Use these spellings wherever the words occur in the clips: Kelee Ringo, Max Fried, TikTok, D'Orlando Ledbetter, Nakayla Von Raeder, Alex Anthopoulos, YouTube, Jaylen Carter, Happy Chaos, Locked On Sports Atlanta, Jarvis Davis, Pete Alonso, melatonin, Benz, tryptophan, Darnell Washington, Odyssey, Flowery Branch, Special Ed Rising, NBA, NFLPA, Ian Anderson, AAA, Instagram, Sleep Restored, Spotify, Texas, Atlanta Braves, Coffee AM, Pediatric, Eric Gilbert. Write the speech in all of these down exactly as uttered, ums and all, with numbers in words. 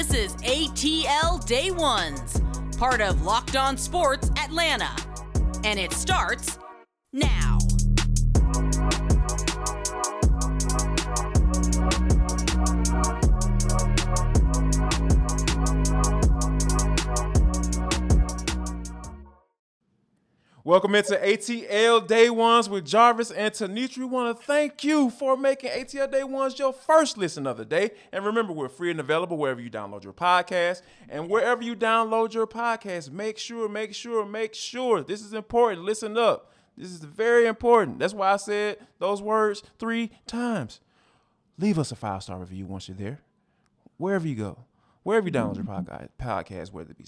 This is A T L Day Ones, part of Locked On Sports Atlanta. And it starts now. Welcome into A T L Day Ones with Jarvis and Tenitra. We want to thank you for making A T L Day Ones your first listen of the day. And remember, we're free and available wherever you download your podcast. And wherever you download your podcast, make sure, make sure, make sure. This is important. Listen up. This is very important. That's why I said those words three times. Leave us a five-star review once you're there. Wherever you go, wherever you download your podcast, podcast whether it be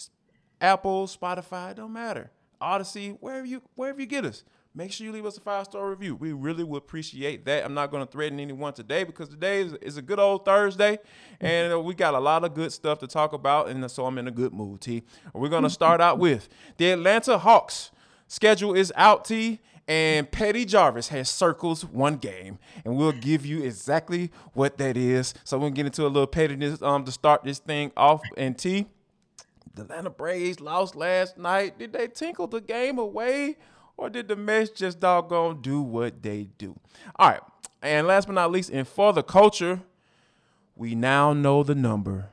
Apple, Spotify, it don't matter. Odyssey, wherever you wherever you get us, make sure you leave us a five-star review. We really would appreciate that. I'm not going to threaten anyone today because today is, is a good old Thursday, and we got a lot of good stuff to talk about, and so I'm in a good mood, T. We're going to start out with the Atlanta Hawks. Schedule is out, T, and Petty Jarvis has circles one game, and we'll give you exactly what that is. So we'll get into a little pettiness um, to start this thing off, and T, the Atlanta Braves lost last night. Did they tinkle the game away, or did the Mets just doggone do what they do? All right, and last but not least, and for the culture, we now know the number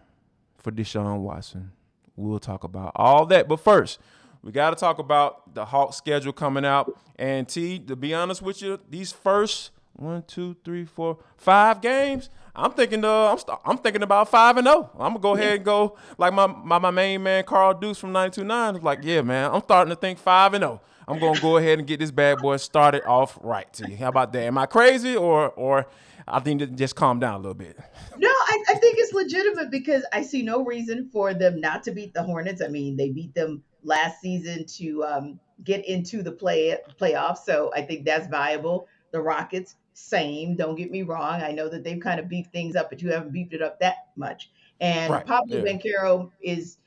for Deshaun Watson. We'll talk about all that. But first, we got to talk about the Hawks schedule coming out. And, T, to be honest with you, these first one, two, three, four, five games, I'm thinking uh, I'm st- I'm thinking about five and zero. I'm gonna go ahead and go like my my, my main man Carl Dukes from ninety-two point nine. Like, yeah, man, I'm starting to think five and zero. I'm gonna go ahead and get this bad boy started off right. T, how about that? Am I crazy or or I think to just calm down a little bit? No, I, I think it's legitimate because I see no reason for them not to beat the Hornets. I mean, they beat them last season to um, get into the play playoffs, so I think that's viable. The Rockets. Same. Don't get me wrong. I know that they've kind of beefed things up, but you haven't beefed it up that much. And right. Paolo Banchero yeah. is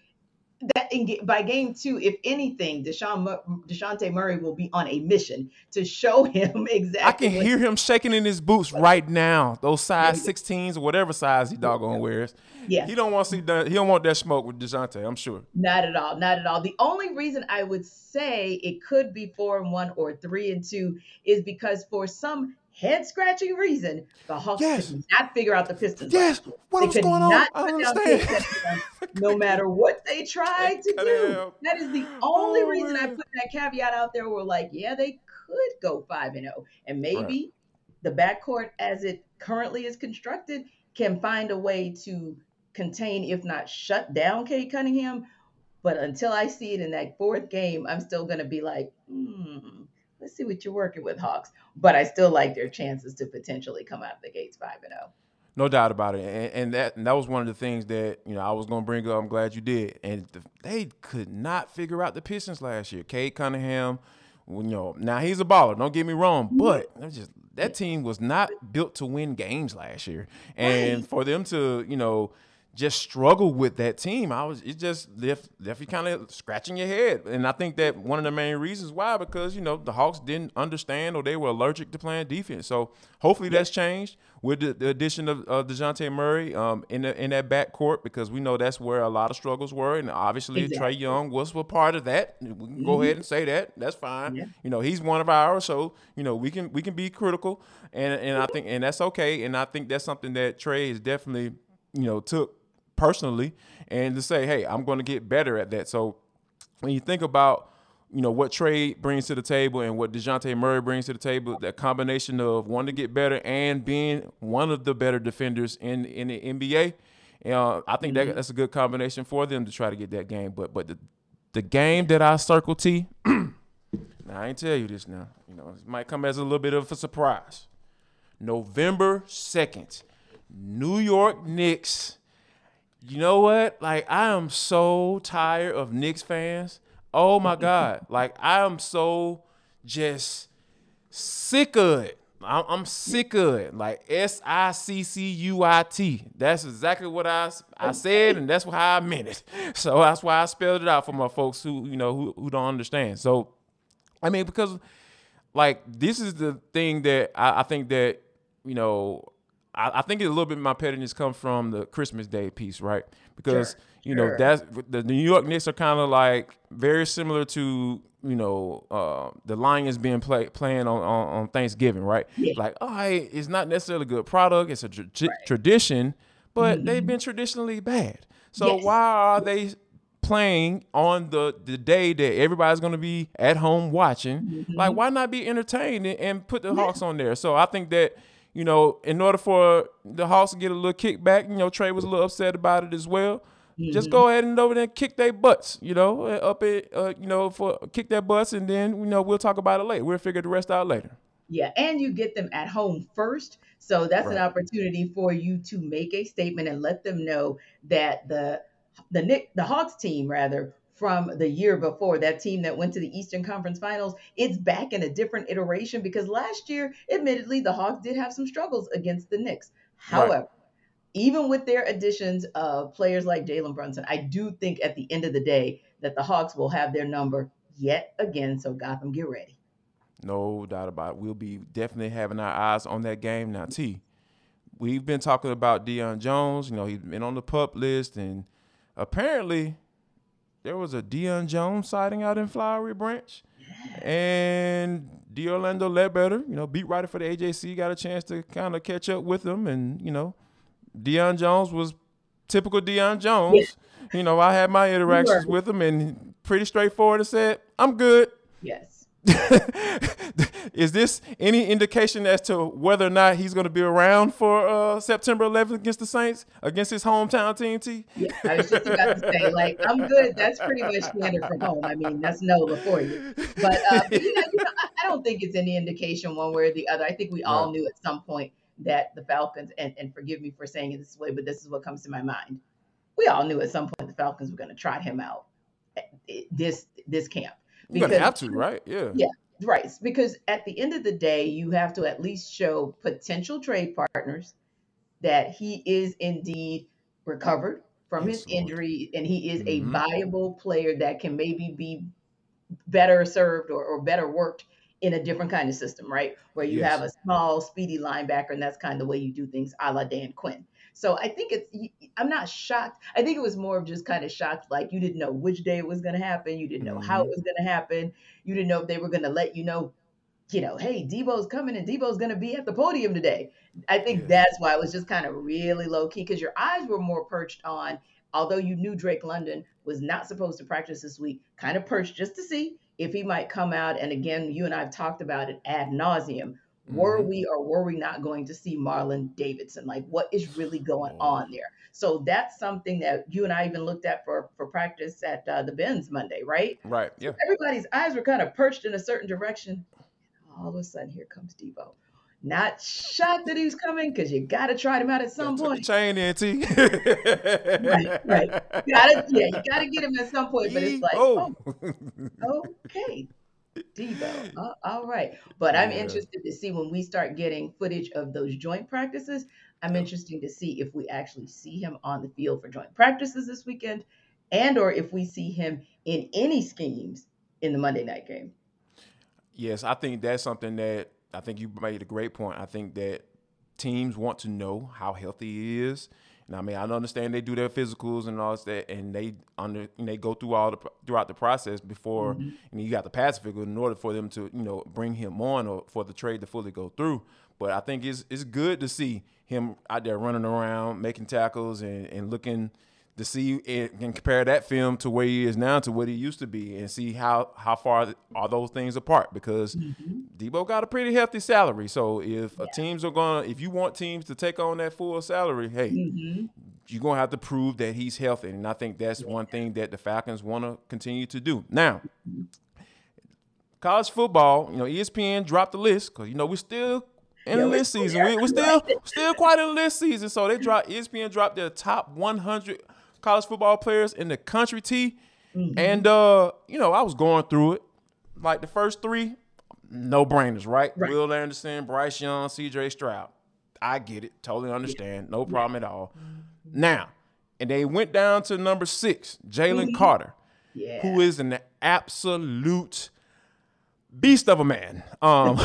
that in, by game two, if anything, Deshaun, DeJounte Murray will be on a mission to show him exactly. I can hear him shaking in his boots right now. Those size sixteens or whatever size he doggone wears. Yeah, he don't want to see that. He don't want that smoke with DeJounte. I'm sure. Not at all. Not at all. The only reason I would say it could be four and one or three and two is because for some head-scratching reason, the Hawks yes. could not figure out the Pistons. Yes, what was going on? I don't understand. No matter what they tried to do. That is the only oh, reason man. I put that caveat out there. We're like, yeah, they could go five and oh. And, and maybe right. the backcourt, as it currently is constructed, can find a way to contain, if not shut down, Cade Cunningham. But until I see it in that fourth game, I'm still going to be like, hmm. Let's see what you're working with, Hawks. But I still like their chances to potentially come out of the gates five and oh. No doubt about it. And, and, that, and that was one of the things that, you know, I was going to bring up. I'm glad you did. And the, they could not figure out the Pistons last year. Cade Cunningham, you know, now he's a baller. Don't get me wrong. But just, that team was not built to win games last year. And right. for them to, you know, just struggle with that team, I was it just left left you kind of scratching your head. And I think that one of the main reasons why, because, you know, the Hawks didn't understand or they were allergic to playing defense. So hopefully yeah. that's changed with the, the addition of uh, DeJounte Murray um, in the, in that backcourt, because we know that's where a lot of struggles were. And obviously exactly. Trae Young was a part of that. We can mm-hmm. go ahead and say that. That's fine. Yeah. You know, he's one of ours. So, you know, we can we can be critical. And, and I think and that's okay. And I think that's something that Trae is definitely, you know, took personally, and to say, hey, I'm going to get better at that. So when you think about, you know, what Trae brings to the table and what DeJounte Murray brings to the table, that combination of wanting to get better and being one of the better defenders in, in the N B A, uh, I think mm-hmm. that that's a good combination for them to try to get that game. But but the, the game that I circle, T, now I ain't tell you this now, you know, it might come as a little bit of a surprise. November second, New York Knicks. You know what? Like, I am so tired of Knicks fans. Oh, my God. Like, I am so just sick of it. I'm, I'm sick of it. Like, S I C C U I T. That's exactly what I, I said, and that's how I meant it. So that's why I spelled it out for my folks who, you know, who, who don't understand. So, I mean, because, like, this is the thing that I, I think that, you know, I, I think a little bit of my pettiness comes from the Christmas Day piece, right? Because, sure, you sure. know, that's, the New York Knicks are kind of like very similar to, you know, uh, the Lions being play, playing on, on, on Thanksgiving, right? Yeah. Like, oh, hey, it's not necessarily a good product. It's a tra- right. tradition, but mm-hmm. they've been traditionally bad. So yes. why are they playing on the, the day that everybody's going to be at home watching? Mm-hmm. Like, why not be entertained and, and put the yeah. Hawks on there? So I think that, you know, in order for the Hawks to get a little kickback, you know, Trey was a little upset about it as well. Mm-hmm. Just go ahead and over there and kick their butts, you know, up it, uh, you know, for kick their butts, and then, you know, we'll talk about it later. We'll figure the rest out later. Yeah, and you get them at home first. So that's right. an opportunity for you to make a statement and let them know that the the Nick, the Hawks team, rather, from the year before, that team that went to the Eastern Conference Finals, it's back in a different iteration, because last year, admittedly, the Hawks did have some struggles against the Knicks. However, right. even with their additions of players like Jalen Brunson, I do think at the end of the day that the Hawks will have their number yet again. So Gotham, get ready. No doubt about it. We'll be definitely having our eyes on that game. Now, T, we've been talking about Deion Jones. You know, he's been on the PUP list, and apparently there was a Deion Jones sighting out in Flowery Branch. And D'Orlando Ledbetter, you know, beat writer for the A J C, got a chance to kind of catch up with him. And, you know, Deion Jones was typical Deion Jones. Yeah. You know, I had my interactions with him, and pretty straightforward and said, I'm good. Yes. Is this any indication as to whether or not he's going to be around for uh, September eleventh against the Saints, against his hometown team, T? Yeah, I was just about to say, like, I'm good. That's pretty much standard from home. I mean, that's Nola for you. But, uh, but you know, you know, I don't think it's any indication one way or the other. I think we all knew at some point that the Falcons, and, and forgive me for saying it this way, but this is what comes to my mind. We all knew at some point the Falcons were going to trot him out this this camp. You're going to have to, right? Yeah. Yeah. Right, because at the end of the day, you have to at least show potential trade partners that he is indeed recovered from yes, his injury, and he is mm-hmm. a viable player that can maybe be better served or, or better worked in a different kind of system, right? Where you yes. have a small, speedy linebacker, and that's kind of the way you do things a la Dan Quinn. So I think it's, I'm not shocked. I think it was more of just kind of shocked, like you didn't know which day it was going to happen. You didn't know mm-hmm. how it was going to happen. You didn't know if they were going to let you know, you know, hey, Debo's coming and Debo's going to be at the podium today. I think yeah. that's why it was just kind of really low key, because your eyes were more perched on, although you knew Drake London was not supposed to practice this week, kind of perched just to see if he might come out. And again, you and I have talked about it ad nauseum. Were we or were we not going to see Marlon Davidson? Like, what is really going on there? So that's something that you and I even looked at for, for practice at uh, the Benz Monday, right? Right, yeah. So everybody's eyes were kind of perched in a certain direction. All of a sudden, here comes Debo. Not shocked that he was coming, because you got to try him out at some yeah, point. Chain in, T. Right, right. You gotta, yeah, you got to get him at some point, but it's like, oh, oh okay. Debo. Uh, all right. But I'm interested to see when we start getting footage of those joint practices. I'm interested to see if we actually see him on the field for joint practices this weekend, and or if we see him in any schemes in the Monday night game. Yes, I think that's something that I think you made a great point. I think that teams want to know how healthy he is. And I mean, I understand they do their physicals and all that, and they under and they go through all the throughout the process before mm-hmm. and you got the pass physical in order for them to, you know, bring him on or for the trade to fully go through. But I think it's it's good to see him out there running around, making tackles, and, and looking to see it, and compare that film to where he is now to what he used to be, and see how, how far are those things apart, because mm-hmm. Debo got a pretty hefty salary. So if yeah. a teams are going to, if you want teams to take on that full salary, hey, mm-hmm. you're going to have to prove that he's healthy. And I think that's yeah. one thing that the Falcons want to continue to do. Now, college football, you know, E S P N dropped the list, because, you know, we're still in yeah, the list we're, season. We, we're still, still quite in the list season. So they dropped, E S P N dropped their top one hundred college football players in the country, T. Mm-hmm. And, uh, you know, I was going through it. Like the first three, no-brainers, right? right? Will Anderson, Bryce Young, C J Stroud. I get it. Totally understand. Yeah. No problem yeah. at all. Mm-hmm. Now, and they went down to number six, Jaylen mm-hmm. Carter, yeah. who is an absolute beast of a man um,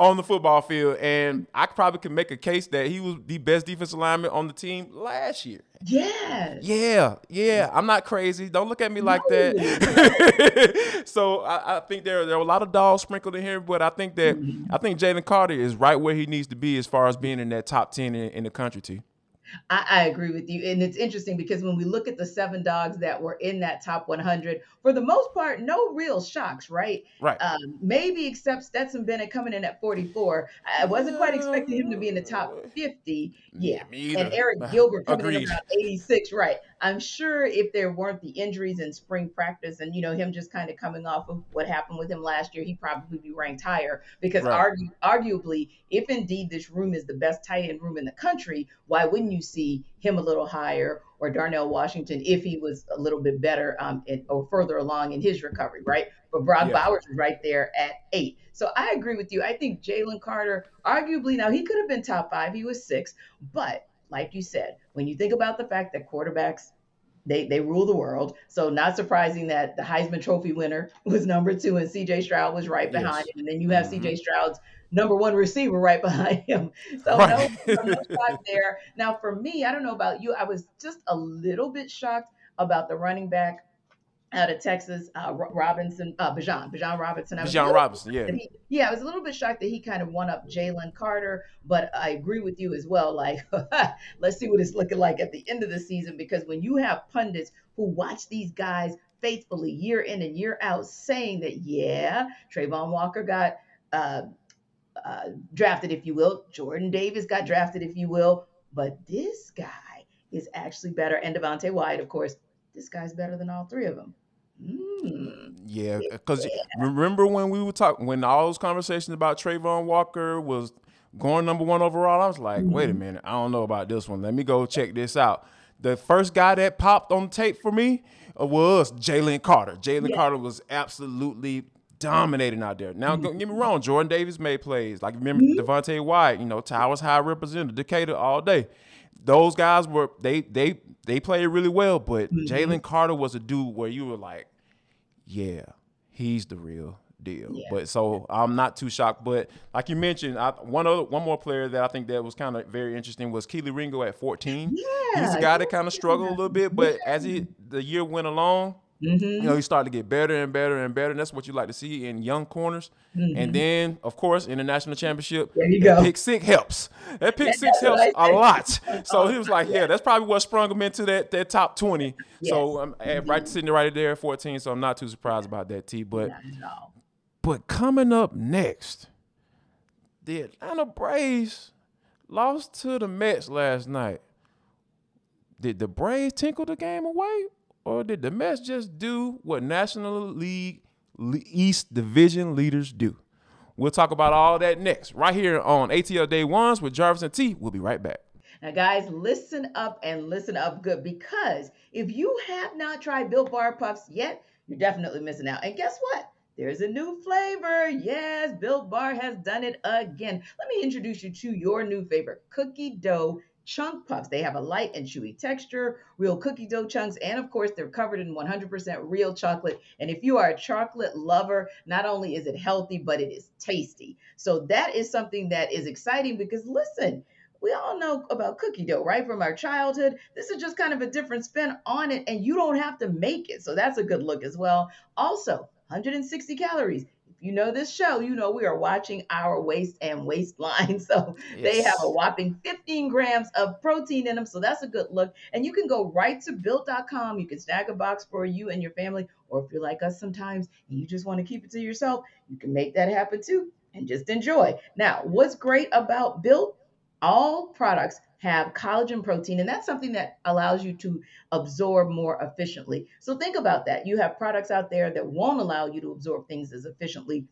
on the football field. And I probably could make a case that he was the best defensive lineman on the team last year. Yeah. Yeah. Yeah. I'm not crazy. Don't look at me like no. that. So I, I think there, there are a lot of dogs sprinkled in here, but I think that mm-hmm. I think Jaylen Carter is right where he needs to be as far as being in that top ten in, in the country, T. I, I agree with you. And it's interesting because when we look at the seven dogs that were in that top one hundred, for the most part, no real shocks, right? Right. Um, maybe except Stetson Bennett coming in at forty-four. I wasn't quite expecting him to be in the top fifty. Yeah. And Eric Gilbert coming Agreed. in about eighty-six, right? I'm sure if there weren't the injuries in spring practice and, you know, him just kind of coming off of what happened with him last year, he'd probably be ranked higher because right. argu- arguably, if indeed this room is the best tight end room in the country, why wouldn't you see him a little higher, or Darnell Washington if he was a little bit better um, in, or further along in his recovery, right? But Brock yeah. Bowers is right there at eight. So I agree with you. I think Jaylen Carter, arguably, now he could have been top five. He was six, but like you said, when you think about the fact that quarterbacks, they they rule the world. So not surprising that the Heisman Trophy winner was number two and C J Stroud was right behind yes. him. And then you have mm-hmm. C J Stroud's number one receiver right behind him. So right. no, no shock there. Now for me, I don't know about you. I was just a little bit shocked about the running back out of Texas, uh, Robinson, uh, Bijan, Bijan Robinson. I was Bijan Robinson, yeah. He, yeah, I was a little bit shocked that he kind of won up Jaylen Carter, but I agree with you as well. Like, let's see what it's looking like at the end of the season, because when you have pundits who watch these guys faithfully year in and year out saying that, yeah, Trayvon Walker got uh, uh, drafted, if you will, Jordan Davis got drafted, if you will, but this guy is actually better. And Devontae Wyatt, of course, this guy's better than all three of them. Mm. Yeah, because yeah. remember when we were talking, when all those conversations about Trayvon Walker was going number one overall, I was like, mm-hmm. wait a minute, I don't know about this one. Let me go check this out. The first guy that popped on tape for me was Jaylen Carter. Jaylen yeah. Carter was absolutely dominating out there. Now, mm-hmm. don't get me wrong, Jordan Davis made plays. Like, remember mm-hmm. Devontae Wyatt, you know, Towers High representative, Decatur all day. Those guys were they they they played really well, but mm-hmm. Jaylen Carter was a dude where you were like, yeah, he's the real deal. Yeah. But so I'm not too shocked. But like you mentioned, I, one other one more player that I think that was kind of very interesting was Kelee Ringo at fourteen. Yeah, he's a guy that kind of struggled yeah. a little bit, but yeah. as he, the year went along, mm-hmm. you know, he started to get better and better and better. And that's what you like to see in young corners. Mm-hmm. And then, of course, in the national championship, there you go. Pick six helps. That pick that six helps a lot. So he was like, yeah, yeah, that's probably what sprung him into that that top twenty. Yes. So I'm mm-hmm. right sitting right there at fourteen. So I'm not too surprised about that, T. But but coming up next, the Atlanta Braves lost to the Mets last night. Did the Braves tinkle the game away? Or did the Mets just do what National League East Division leaders do? We'll talk about all that next, right here on A T L Day Ones with Jarvis and T. We'll be right back. Now, guys, listen up and listen up good, because if you have not tried Built Bar Puffs yet, you're definitely missing out. And guess what? There's a new flavor. Yes, Built Bar has done it again. Let me introduce you to your new favorite, cookie dough chunk puffs. They have a light and chewy texture, real cookie dough chunks, and of course they're covered in one hundred percent real chocolate. And if you are a chocolate lover, not only is it healthy, but it is tasty. So that is something that is exciting, because listen, we all know about cookie dough, right? From our childhood. This is just kind of a different spin on it, and you don't have to make it. So that's a good look as well. Also, one hundred sixty calories. You know this show, you know we are watching our waist and waistline. So yes. they have a whopping fifteen grams of protein in them. So that's a good look. And you can go right to built dot com. You can snag a box for you and your family. Or if you're like us sometimes and you just want to keep it to yourself, you can make that happen too and just enjoy. Now, what's great about Built? All products have collagen protein, and that's something that allows you to absorb more efficiently. So think about that. You have products out there that won't allow you to absorb things as efficiently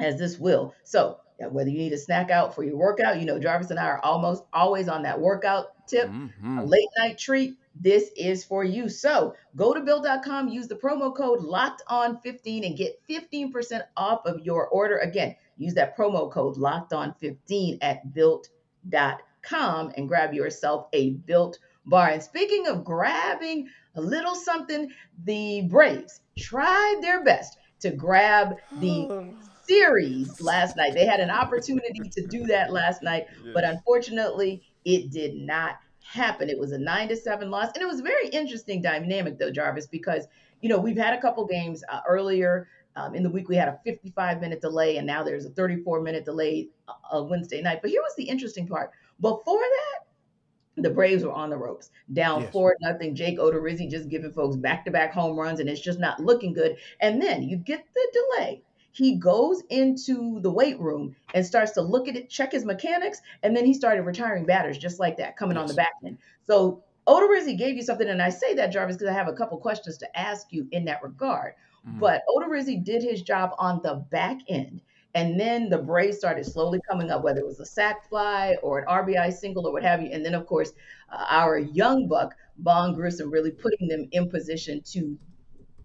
as this will. So whether you need a snack out for your workout, you know, Jarvis and I are almost always on that workout tip, mm-hmm. a late night treat. This is for you. So go to built dot com, use the promo code locked on fifteen and get fifteen percent off of your order. Again, use that promo code locked on fifteen at built dot com. Come and grab yourself a Built Bar. And speaking of grabbing a little something, the Braves tried their best to grab the series last night. They had an opportunity to do that last night, yeah. but unfortunately it did not happen. It was a nine to seven loss. And it was a very interesting dynamic though, Jarvis, because, you know, we've had a couple games uh, earlier um, in the week. We had a fifty-five minute delay and now there's a thirty-four minute delay uh, Wednesday night. But here was the interesting part. Before that, the Braves were on the ropes, down yes. four nothing. Jake Odorizzi just giving folks back-to-back home runs, and it's just not looking good. And then you get the delay. He goes into the weight room and starts to look at it, check his mechanics, and then he started retiring batters just like that, coming yes. on the back end. So Odorizzi gave you something, and I say that, Jarvis, because I have a couple questions to ask you in that regard. Mm. But Odorizzi did his job on the back end. And then the Braves started slowly coming up, whether it was a sack fly or an R B I single or what have you. And then, of course, uh, our young buck, Vaughn Grissom, really putting them in position to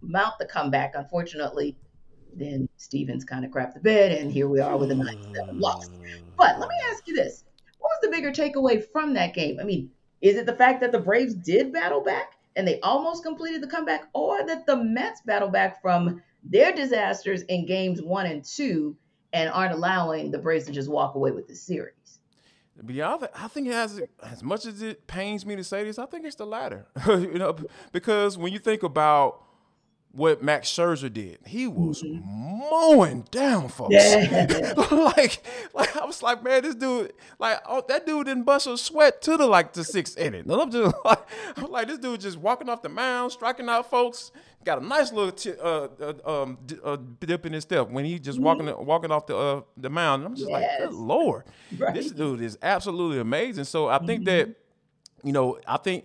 mount the comeback. Unfortunately, then Stevens kind of crapped the bed, and here we are with a nine seven loss. But let me ask you this. What was the bigger takeaway from that game? I mean, is it the fact that the Braves did battle back and they almost completed the comeback, or that the Mets battle back from their disasters in games one and two and aren't allowing the Braves to just walk away with the series? Yeah, I think it has, as much as it pains me to say this, I think it's the latter. You know, because when you think about what Max Scherzer did, he was mm-hmm. mowing down folks. Yeah. like, like I was like, man, this dude, like, oh, that dude didn't bust a sweat to the like the sixth inning. I'm just like, I'm like, this dude just walking off the mound, striking out folks. Got a nice little t- uh, uh, um, d- uh, dip in his step when he just walking mm-hmm. walking off the uh, the mound. And I'm just yes. like, good Lord, right. this dude is absolutely amazing. So I think mm-hmm. that, you know, I think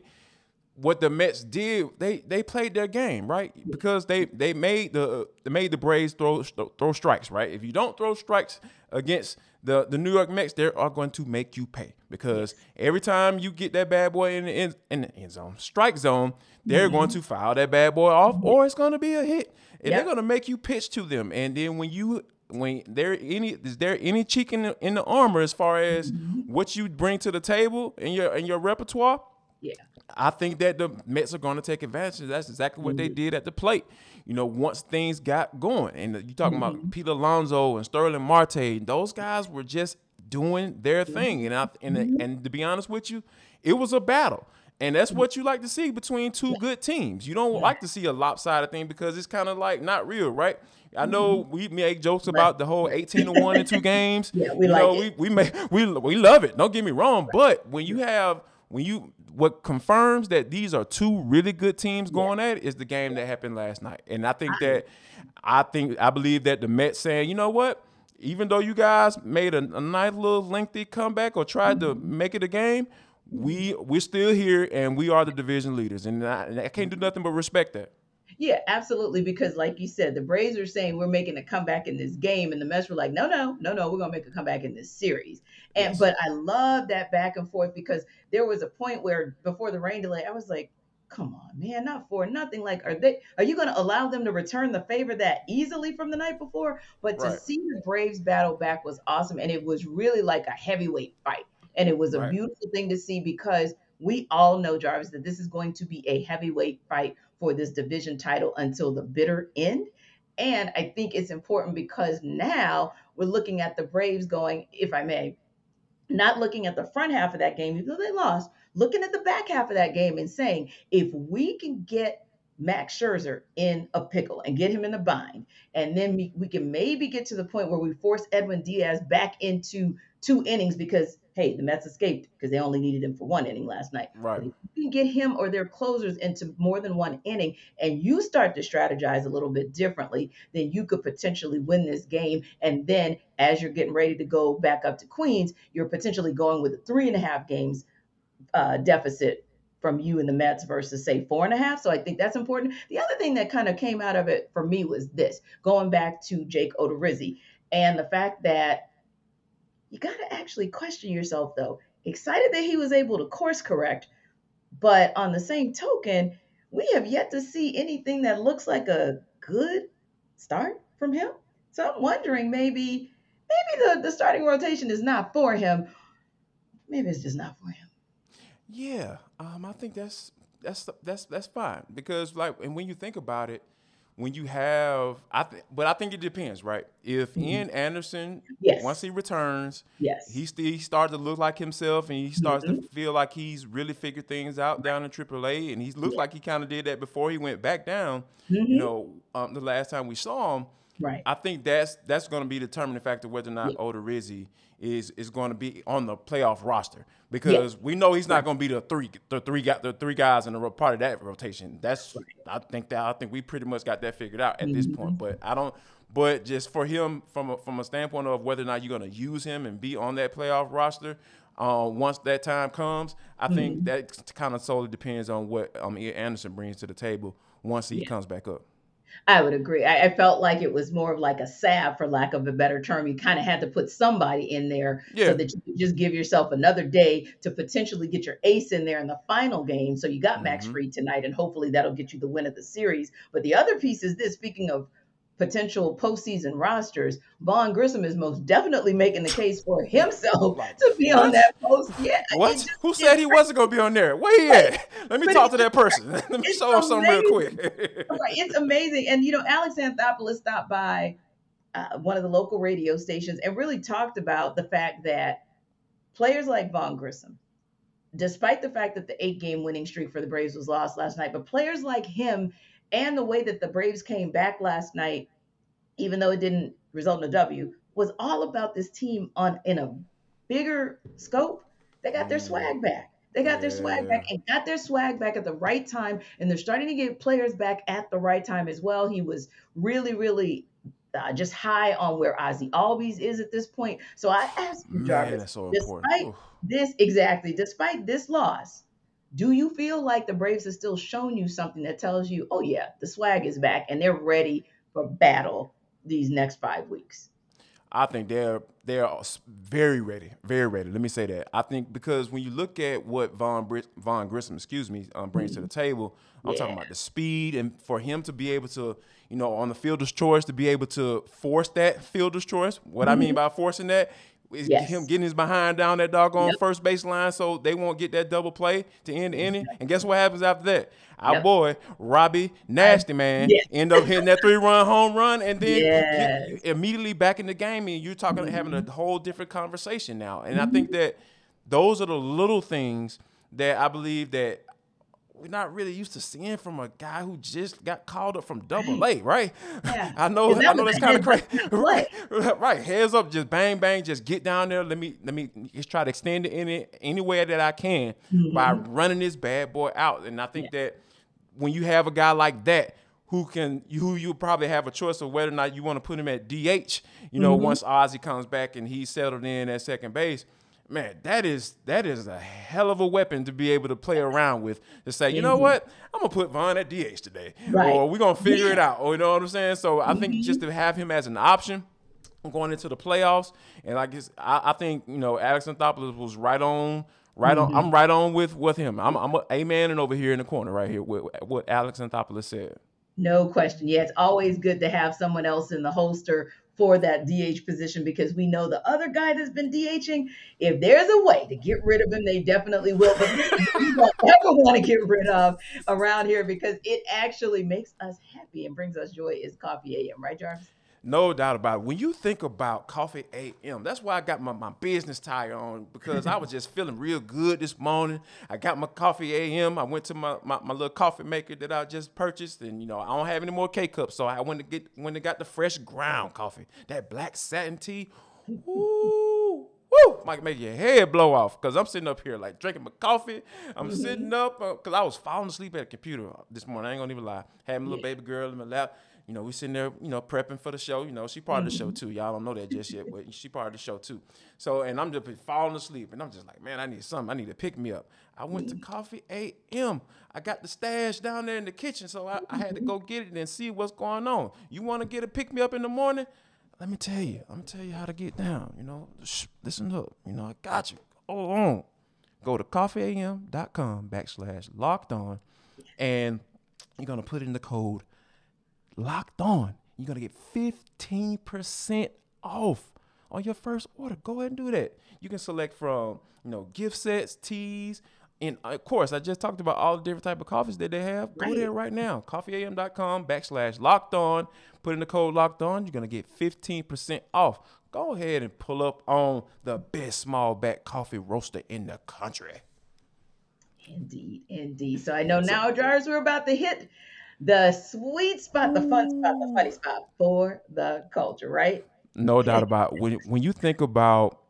what the Mets did, they they played their game right because they they made the they made the Braves throw throw strikes right. If you don't throw strikes against the the New York Mets, they are going to make you pay because every time you get that bad boy in the end, in the end zone, strike zone. They're mm-hmm. going to foul that bad boy off, or it's going to be a hit, and yep. they're going to make you pitch to them. And then when you, when there any, is there any cheek in the, in the armor as far as mm-hmm. what you bring to the table in your in your repertoire? Yeah, I think that the Mets are going to take advantage. That's exactly what mm-hmm. they did at the plate. You know, once things got going, and you're talking mm-hmm. about Pete Alonso and Starling Marte, those guys were just doing their mm-hmm. thing. And I and mm-hmm. and to be honest with you, it was a battle. And that's what you like to see between two good teams. You don't yeah. like to see a lopsided thing because it's kind of like not real, right? I know we make jokes right. about the whole eighteen to one in two games. Yeah, we you like know, it. We we, make, we we love it. Don't get me wrong, right. but when you have when you what confirms that these are two really good teams going yeah. at it is the game that happened last night. And I think I, that I think I believe that the Mets saying, you know what? Even though you guys made a, a nice little lengthy comeback or tried mm-hmm. to make it a game, We we're still here, and we are the division leaders, and I, and I can't do nothing but respect that. Yeah, absolutely, because like you said, the Braves are saying we're making a comeback in this game, and the Mets were like, no, no, no, no, we're gonna make a comeback in this series. And yes. but I love that back and forth because there was a point where before the rain delay, I was like, come on, man, not for nothing. Like, are they? Are you gonna allow them to return the favor that easily from the night before? But right. to see the Braves battle back was awesome, and it was really like a heavyweight fight. And it was a right. beautiful thing to see because we all know, Jarvis, that this is going to be a heavyweight fight for this division title until the bitter end. And I think it's important because now we're looking at the Braves going, if I may, not looking at the front half of that game, even though they lost, looking at the back half of that game and saying, if we can get Max Scherzer in a pickle and get him in a bind, and then we, we can maybe get to the point where we force Edwin Diaz back into two innings because, hey, the Mets escaped because they only needed him for one inning last night. Right. If you can get him or their closers into more than one inning and you start to strategize a little bit differently, then you could potentially win this game. And then as you're getting ready to go back up to Queens, you're potentially going with a three and a half games uh, deficit from you and the Mets versus, say, four and a half. So I think that's important. The other thing that kind of came out of it for me was this, going back to Jake Odorizzi and the fact that you got to actually question yourself, though. Excited that he was able to course correct, but on the same token, we have yet to see anything that looks like a good start from him. So I'm wondering maybe maybe the, the starting rotation is not for him. Maybe it's just not for him. Yeah, um, I think that's that's that's that's fine because like, and when you think about it, when you have, I th- but I think it depends, right? If mm-hmm. Ian Anderson, yes. once he returns, yes. he, st- he starts to look like himself, and he starts mm-hmm. to feel like he's really figured things out down in triple A, and he looked yeah. like he kind of did that before he went back down, mm-hmm. you know, um, the last time we saw him. Right. I think that's that's going to be the determining factor whether or not yeah. Odorizzi is is going to be on the playoff roster, because yeah. we know he's not going to be the three the three guy the three guys in the part of that rotation. That's right. I think that I think we pretty much got that figured out at mm-hmm. this point. But I don't. But just for him, from a, from a standpoint of whether or not you're going to use him and be on that playoff roster, uh, once that time comes, I mm-hmm. think that kind of solely depends on what um, Ian Anderson brings to the table once he yeah. comes back up. I would agree. I, I felt like it was more of like a salve, for lack of a better term. You kind of had to put somebody in there yeah. so that you could just give yourself another day to potentially get your ace in there in the final game. So you got mm-hmm. Max Fried tonight, and hopefully that'll get you the win of the series. But the other piece is this, speaking of potential postseason rosters, Vaughn Grissom is most definitely making the case for himself to be on that post. Yeah, what? Just, Who said he crazy. wasn't going to be on there? Where he at? Let me but talk to that person. Let me show him something real quick. Right, it's amazing. And, you know, Alex Anthopoulos stopped by uh, one of the local radio stations and really talked about the fact that players like Vaughn Grissom, despite the fact that the eight-game winning streak for the Braves was lost last night, but players like him and the way that the Braves came back last night, even though it didn't result in a W, was all about this team on in a bigger scope. They got their swag back. They got yeah. their swag back and got their swag back at the right time. And they're starting to get players back at the right time as well. He was really, really uh, just high on where Ozzie Albies is at this point. So I asked you, Jarvis, Man, that's so despite important. this, exactly, despite this loss, do you feel like the Braves have still shown you something that tells you, oh, yeah, the swag is back and they're ready for battle these next five weeks? I think they're they're very ready, very ready. Let me say that. I think because when you look at what Vaughn, Br- Vaughn Grissom, excuse me, um, brings mm-hmm. to the table, I'm yeah. talking about the speed, and for him to be able to, you know, on the fielder's choice, to be able to force that fielder's choice. What mm-hmm. I mean by forcing that, Is yes. him getting his behind down that doggone yep. first baseline, so they won't get that double play to end the inning. And guess what happens after that? Our yep. boy, Robbie Nasty Man, yes. end up hitting that three-run home run, and then yes. immediately back in the game, and you're talking mm-hmm. having a whole different conversation now. And mm-hmm. I think that those are the little things that I believe that we're not really used to seeing from a guy who just got called up from Double A, right? Yeah. I know, I know that's kind of crazy. Right, right. Heads up, just bang, bang, just get down there. Let me, let me just try to extend it in it anywhere that I can mm-hmm. by running this bad boy out. And I think yeah. that when you have a guy like that, who can, who you probably have a choice of whether or not you want to put him at D H. You mm-hmm. know, once Ozzie comes back and he's settled in at second base. Man, that is that is a hell of a weapon to be able to play around with, to say, you know mm-hmm. what, I'm going to put Vaughn at D H today, right. or we're going to figure yeah. it out, or you know what I'm saying? So I mm-hmm. think just to have him as an option going into the playoffs, and I guess I, I think, you know, Alex Anthopoulos was right on, right mm-hmm. on, I'm right on with, with him. I'm, I'm amen and over here in the corner right here with what Alex Anthopoulos said. No question. Yeah, it's always good to have someone else in the holster for that D H position, because we know the other guy that's been DHing, if there's a way to get rid of him, they definitely will. But you don't ever want to get rid of around here, because it actually makes us happy and brings us joy is Coffee A M, right, Jarvis? No doubt about it. When you think about Coffee A M, that's why I got my, my business tie on, because I was just feeling real good this morning. I got my Coffee A M. I went to my, my, my little coffee maker that I just purchased, and, you know, I don't have any more K-Cups, so I went to get when I got the fresh ground coffee, that black satin tea. Ooh. Woo, might make your head blow off, because I'm sitting up here like drinking my coffee. I'm mm-hmm. sitting up because uh, I was falling asleep at a computer this morning. I ain't going to even lie. Had my little yeah. baby girl in my lap. You know, we sitting there, you know, prepping for the show. You know, she part mm-hmm. of the show, too. Y'all don't know that just yet, but she part of the show, too. So, and I'm just falling asleep, and I'm just like, man, I need something. I need to pick me up. I went mm-hmm. to Coffee A M. I got the stash down there in the kitchen, so I, I had to go get it and see what's going on. You want to get a pick-me-up in the morning? Let me tell you. I'm going to tell you how to get down, you know. Shh, listen up. You know, I got you. Hold on. Go to coffeeam.com backslash locked on, and you're going to put in the code Locked On. You're going to get fifteen percent off on your first order. Go ahead and do that. You can select from, you know, gift sets, teas, And of course, I just talked about all the different type of coffees that they have. Right. Go there right now. coffee a m dot com backslash locked on. Put in the code locked on. You're going to get fifteen percent off. Go ahead and pull up on the best small back coffee roaster in the country. Indeed. Indeed. So I know now, Jarvis, we're about to hit the sweet spot, the fun spot, the funny spot for the culture, right? No doubt about it. When, when you think about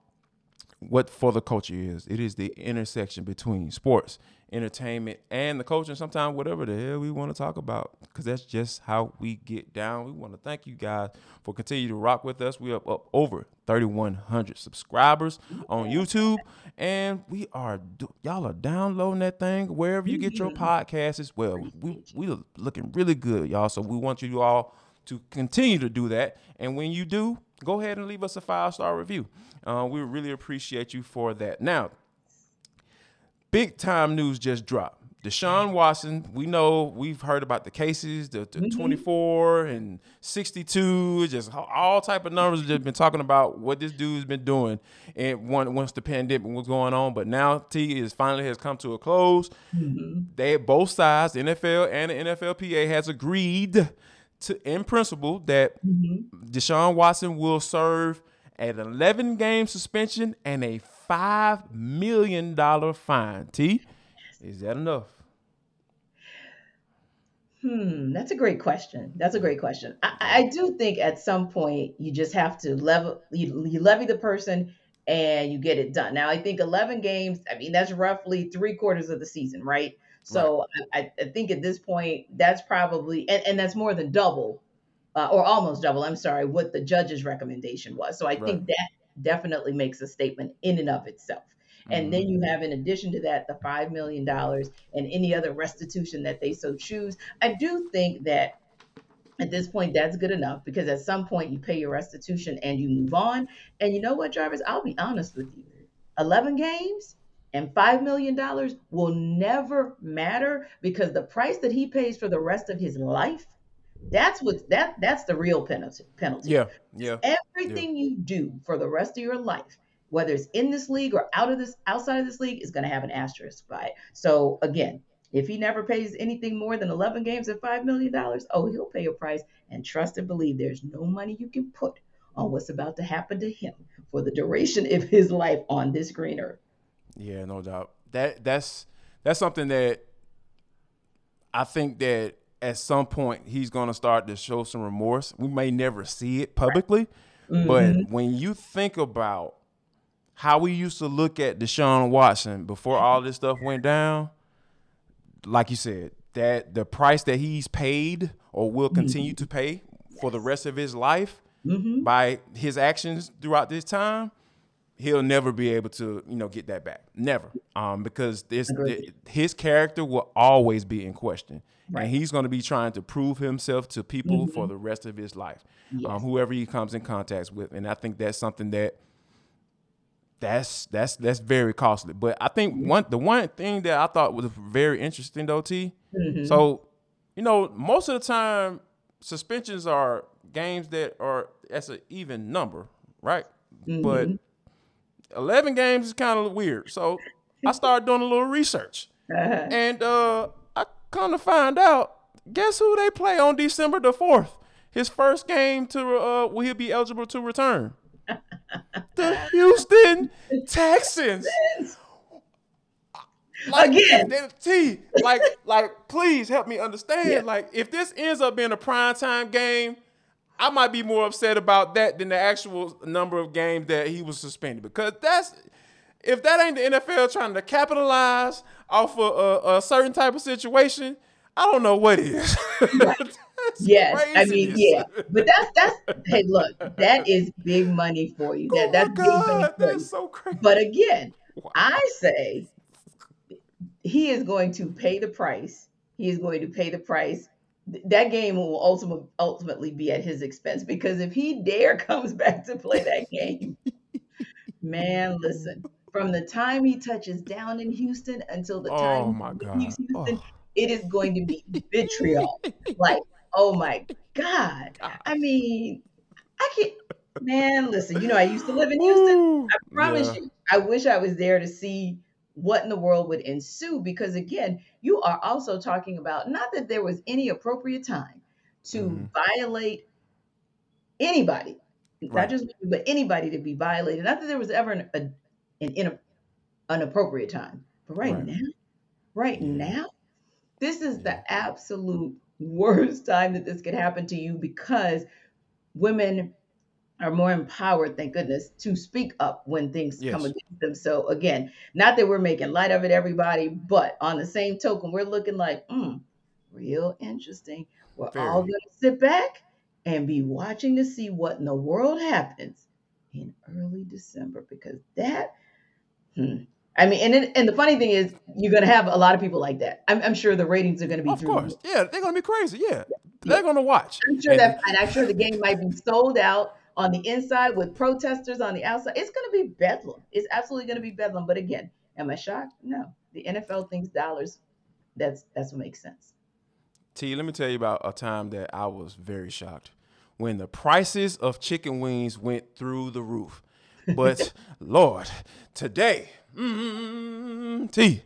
what for the culture is, it is the intersection between sports, entertainment, and the culture, and sometimes whatever the hell we want to talk about, because that's just how we get down. We want to thank you guys for continuing to rock with us. We are up over thirty-one hundred subscribers on YouTube, and we are y'all are downloading that thing wherever you get your podcasts as well. We, we are looking really good, y'all, so we want you all to continue to do that, and when you do, go ahead and leave us a five-star review. Uh, we really appreciate you for that. Now, big-time news just dropped. Deshaun Watson, we know, we've heard about the cases, the, the mm-hmm. twenty-four and sixty-two, just all type of numbers. Just been talking about what this dude's been doing and one, once the pandemic was going on. But now T is finally has come to a close. Mm-hmm. They both sides, the N F L and the N F L P A, has agreed to, in principle, that mm-hmm. Deshaun Watson will serve an eleven game suspension and a five million dollars fine. T, is that enough? Hmm, that's a great question. That's a great question. I, I do think at some point you just have to level, you, you levy the person and you get it done. Now, I think eleven games, I mean, that's roughly three quarters of the season, right? So right. I, I think at this point, that's probably, and, and that's more than double, uh, or almost double, I'm sorry, what the judge's recommendation was. So I right. think that definitely makes a statement in and of itself. Mm-hmm. And then you have, in addition to that, the five million dollars and any other restitution that they so choose. I do think that at this point, that's good enough, because at some point you pay your restitution and you move on. And you know what, Jarvis, I'll be honest with you, eleven games? And five million dollars will never matter, because the price that he pays for the rest of his life, that's what that that's the real penalty. penalty. Yeah, yeah. Everything yeah. you do for the rest of your life, whether it's in this league or out of this outside of this league, is going to have an asterisk by it. So again, if he never pays anything more than eleven games and five million dollars, oh, he'll pay a price, and trust and believe there's no money you can put on what's about to happen to him for the duration of his life on this green earth. Yeah, no doubt. That that's that's something that I think that at some point he's going to start to show some remorse. We may never see it publicly, right. but mm-hmm. when you think about how we used to look at Deshaun Watson before all this stuff went down, like you said, that the price that he's paid or will continue mm-hmm. to pay for the rest of his life mm-hmm. by his actions throughout this time, he'll never be able to, you know, get that back. Never. Um, because this, th- his character will always be in question. Right. And he's going to be trying to prove himself to people mm-hmm. for the rest of his life, yes. um, whoever he comes in contact with. And I think that's something that that's that's that's very costly. But I think one the one thing that I thought was very interesting, though, T. Mm-hmm. So, you know, most of the time suspensions are games that are that's an even number, right? Mm-hmm. But eleven games is kind of weird. So I started doing a little research. Uh-huh. And uh, I come to find out, guess who they play on December the fourth? His first game to uh, will he be eligible to return? The Houston Texans. Like, Again. T, like, like, please help me understand. Yeah. Like, if this ends up being a primetime game, I might be more upset about that than the actual number of games that he was suspended, because that's if that ain't the N F L trying to capitalize off of a, a certain type of situation, I don't know what is. Right. Yes, craziness. I mean, yeah, but that's that's hey, look, that is big money for you. That, oh that's God, big money for that's you. So crazy. But again, wow. I say he is going to pay the price. He is going to pay the price. That game will ultimate, ultimately be at his expense, because if he dare comes back to play that game, man, listen, from the time he touches down in Houston until the time oh my God. he leaves Houston, oh. it is going to be vitriol. Like, oh my God. I mean, I can't, man, listen, you know, I used to live in Houston. Ooh, I promise yeah. you, I wish I was there to see what in the world would ensue, because again, you are also talking about not that there was any appropriate time to mm-hmm. violate anybody, right. not just me, but anybody to be violated. Not that there was ever an, a, an, an, an appropriate time, but right, right. now, right yeah. now, this is the absolute worst time that this could happen to you, because women are more empowered, thank goodness, to speak up when things yes. come against them. So again, not that we're making light of it, everybody, but on the same token, we're looking like, mm, real interesting. We're Fair. all going to sit back and be watching to see what in the world happens in early December, because that, hmm, I mean, and it, and the funny thing is, you're going to have a lot of people like that. I'm, I'm sure the ratings are going to be. Of course, through. yeah, they're going to be crazy. Yeah, yeah. they're going to watch. I'm sure and, that, and I'm sure the game might be sold out on the inside with protesters on the outside. It's going to be bedlam. It's absolutely going to be bedlam. But again, am I shocked? No. The N F L thinks dollars. That's that's what makes sense. T, let me tell you about a time that I was very shocked when the prices of chicken wings went through the roof. But Lord, today. Mm, T,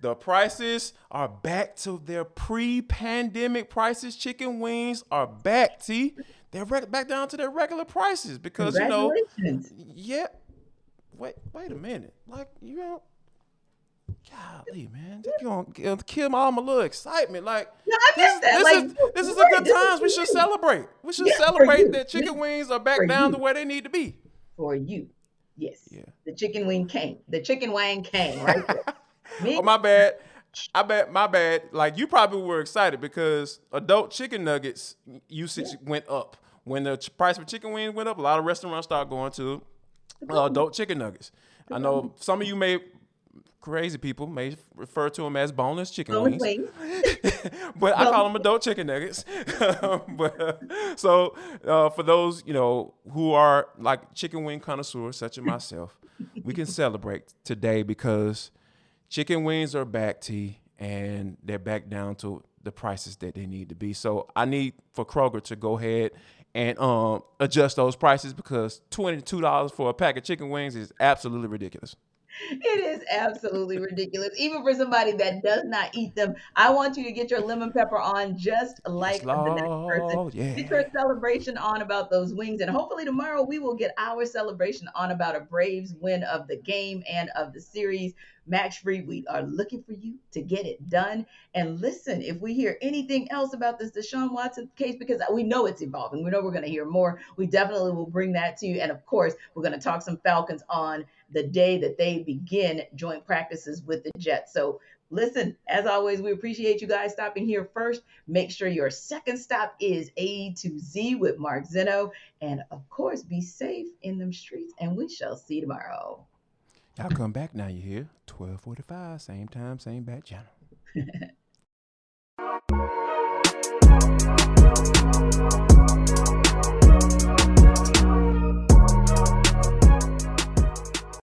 the prices are back to their pre-pandemic prices. Chicken wings are back, T. They're back down to their regular prices because, you know, yeah. Wait, wait a minute. Like, you know, golly, man, you're going to kill all my little excitement. Like, no, I this, that. this like, is this is a good time. We should celebrate. We should yeah, celebrate that chicken yeah. wings are back for down you. to where they need to be. For you. Yes. Yeah. The chicken wing came. The chicken wing came right there. Oh, my bad. I bet my bad. Like, you probably were excited because adult chicken nuggets usage yeah. went up. When the ch- price of chicken wings went up, a lot of restaurants started going to uh, adult chicken nuggets. I know some of you may, crazy people, may refer to them as boneless chicken oh, wings. Wait. But I call them adult chicken nuggets. But, uh, so uh, for those, you know, who are like chicken wing connoisseurs, such as myself, we can celebrate today because chicken wings are back, T, and they're back down to the prices that they need to be. So I need for Kroger to go ahead and um, adjust those prices, because twenty-two dollars for a pack of chicken wings is absolutely ridiculous. It is absolutely ridiculous. Even for somebody that does not eat them, I want you to get your lemon pepper on just like yes, the next person. Yeah. Get your celebration on about those wings. And hopefully tomorrow we will get our celebration on about a Braves win of the game and of the series. Max Free, we are looking for you to get it done. And listen, if we hear anything else about this Deshaun Watson case, because we know it's evolving, we know we're going to hear more, we definitely will bring that to you. And of course, we're going to talk some Falcons on the day that they begin joint practices with the Jets. So listen, as always, we appreciate you guys stopping here first. Make sure your second stop is A to Z with Mark Zeno. And of course, be safe in them streets, and we shall see you tomorrow. Y'all come back now, you hear? twelve forty-five, same time, same bat channel.